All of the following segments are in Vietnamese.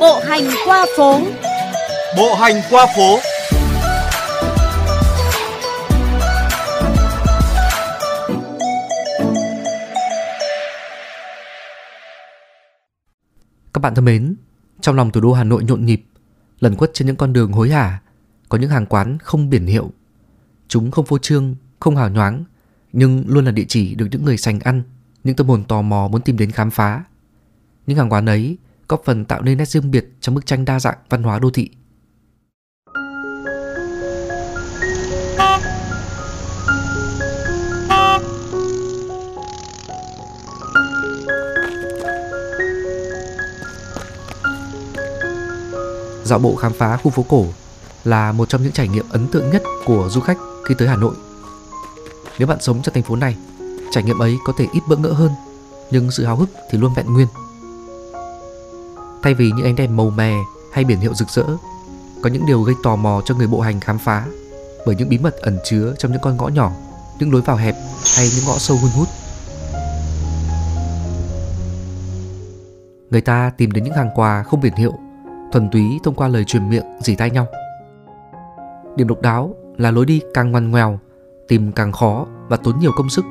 Bộ hành qua phố. Bộ hành qua phố. Các bạn thân mến, trong lòng thủ đô Hà Nội nhộn nhịp, lẩn quất trên những con đường hối hả, có những hàng quán không biển hiệu. Chúng không phô trương, không hào nhoáng, nhưng luôn là địa chỉ được những người sành ăn, những tâm hồn tò mò muốn tìm đến khám phá. Những hàng quán ấy góp phần tạo nên nét riêng biệt trong bức tranh đa dạng văn hóa đô thị. Dạo bộ khám phá khu phố cổ là một trong những trải nghiệm ấn tượng nhất của du khách khi tới Hà Nội. Nếu bạn sống trong thành phố này, trải nghiệm ấy có thể ít bỡ ngỡ hơn, nhưng sự háo hức thì luôn vẹn nguyên. Thay vì những ánh đèn màu mè hay biển hiệu rực rỡ, có những điều gây tò mò cho người bộ hành khám phá bởi những bí mật ẩn chứa trong những con ngõ nhỏ, những lối vào hẹp hay những ngõ sâu hun hút. Người ta tìm đến những hàng quà không biển hiệu, thuần túy thông qua lời truyền miệng rỉ tai nhau. Điểm độc đáo là lối đi càng ngoằn ngoèo, tìm càng khó và tốn nhiều công sức,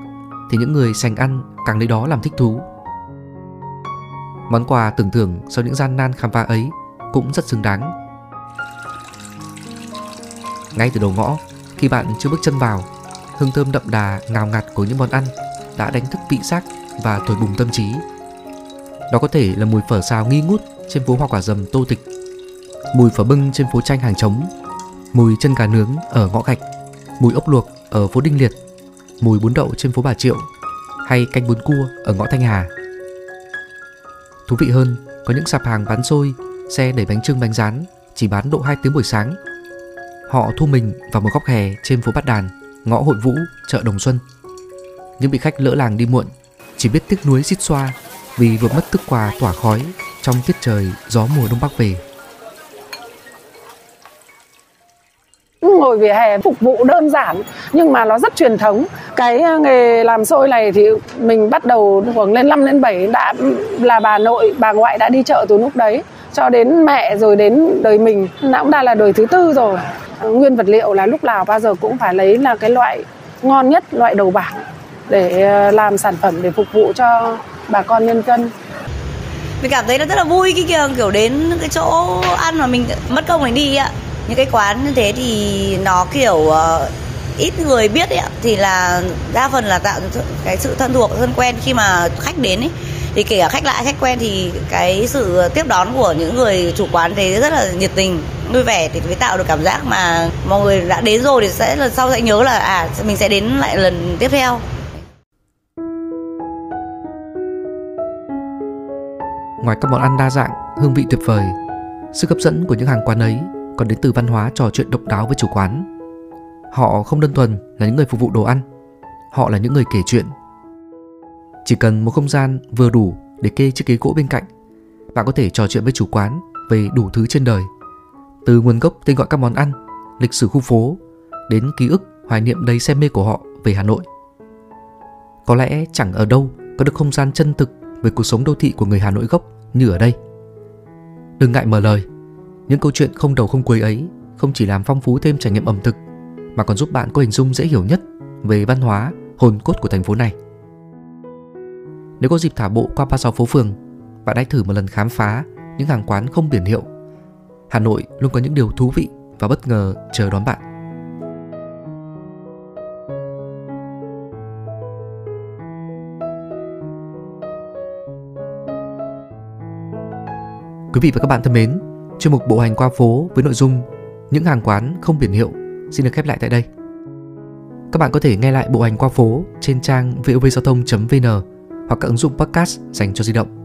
thì những người sành ăn càng lấy đó làm thích thú. Món quà tưởng thưởng sau những gian nan khám phá ấy cũng rất xứng đáng. Ngay từ đầu ngõ, khi bạn chưa bước chân vào, hương thơm đậm đà ngào ngạt của những món ăn đã đánh thức vị giác và thổi bùng tâm trí. Đó có thể là mùi phở xào nghi ngút trên phố hoa quả dầm Tô Tịch, mùi phở bưng trên phố Tranh Hàng Trống, mùi chân gà nướng ở ngõ Gạch, mùi ốc luộc ở phố Đinh Liệt, mùi bún đậu trên phố Bà Triệu hay canh bún cua ở ngõ Thanh Hà. Thú vị hơn, có những sạp hàng bán xôi, xe đẩy bánh chưng bánh rán chỉ bán độ 2 tiếng buổi sáng. Họ thu mình vào một góc hè trên phố Bát Đàn, ngõ Hội Vũ, chợ Đồng Xuân. Những vị khách lỡ làng đi muộn chỉ biết tiếc nuối xít xoa vì vừa mất thức quà tỏa khói trong tiết trời gió mùa Đông Bắc về. Ngồi vỉa hè phục vụ đơn giản nhưng mà nó rất truyền thống. Cái nghề làm xôi này thì mình bắt đầu khoảng lên 5 đến 7 đã là bà nội, bà ngoại đã đi chợ từ lúc đấy cho đến mẹ rồi đến đời mình, nó cũng đã là đời thứ tư rồi. Nguyên vật liệu là lúc nào bao giờ cũng phải lấy là cái loại ngon nhất, loại đầu bảng để làm sản phẩm để phục vụ cho bà con nhân dân. Mình cảm thấy nó rất là vui khi kiểu đến cái chỗ ăn mà mình mất công để đi ạ. Những cái quán như thế thì nó kiểu ít người biết ấy, thì là đa phần là tạo cái sự thân thuộc, thân quen khi mà khách đến ấy. Thì kể cả khách lạ, khách quen thì cái sự tiếp đón của những người chủ quán thế rất là nhiệt tình, vui vẻ thì mới tạo được cảm giác mà mọi người đã đến rồi thì sẽ lần sau sẽ nhớ là mình sẽ đến lại lần tiếp theo. Ngoài các món ăn đa dạng, hương vị tuyệt vời, sức hấp dẫn của những hàng quán ấy còn đến từ văn hóa trò chuyện độc đáo với chủ quán. Họ không đơn thuần là những người phục vụ đồ ăn, họ là những người kể chuyện. Chỉ cần một không gian vừa đủ để kê chiếc ghế gỗ bên cạnh, bạn có thể trò chuyện với chủ quán về đủ thứ trên đời, từ nguồn gốc tên gọi các món ăn, lịch sử khu phố, đến ký ức hoài niệm đầy say mê của họ về Hà Nội. Có lẽ chẳng ở đâu có được không gian chân thực về cuộc sống đô thị của người Hà Nội gốc như ở đây. Đừng ngại mở lời. Những câu chuyện không đầu không cuối ấy không chỉ làm phong phú thêm trải nghiệm ẩm thực mà còn giúp bạn có hình dung dễ hiểu nhất về văn hóa, hồn cốt của thành phố này. Nếu có dịp thả bộ qua 36 phố phường, bạn hãy thử một lần khám phá những hàng quán không biển hiệu. Hà Nội luôn có những điều thú vị và bất ngờ chờ đón bạn. Quý vị và các bạn thân mến, chuyên mục Bộ hành qua phố với nội dung những hàng quán không biển hiệu xin được khép lại tại đây. Các bạn có thể nghe lại Bộ hành qua phố trên trang vovgiaothong.vn hoặc các ứng dụng podcast dành cho di động.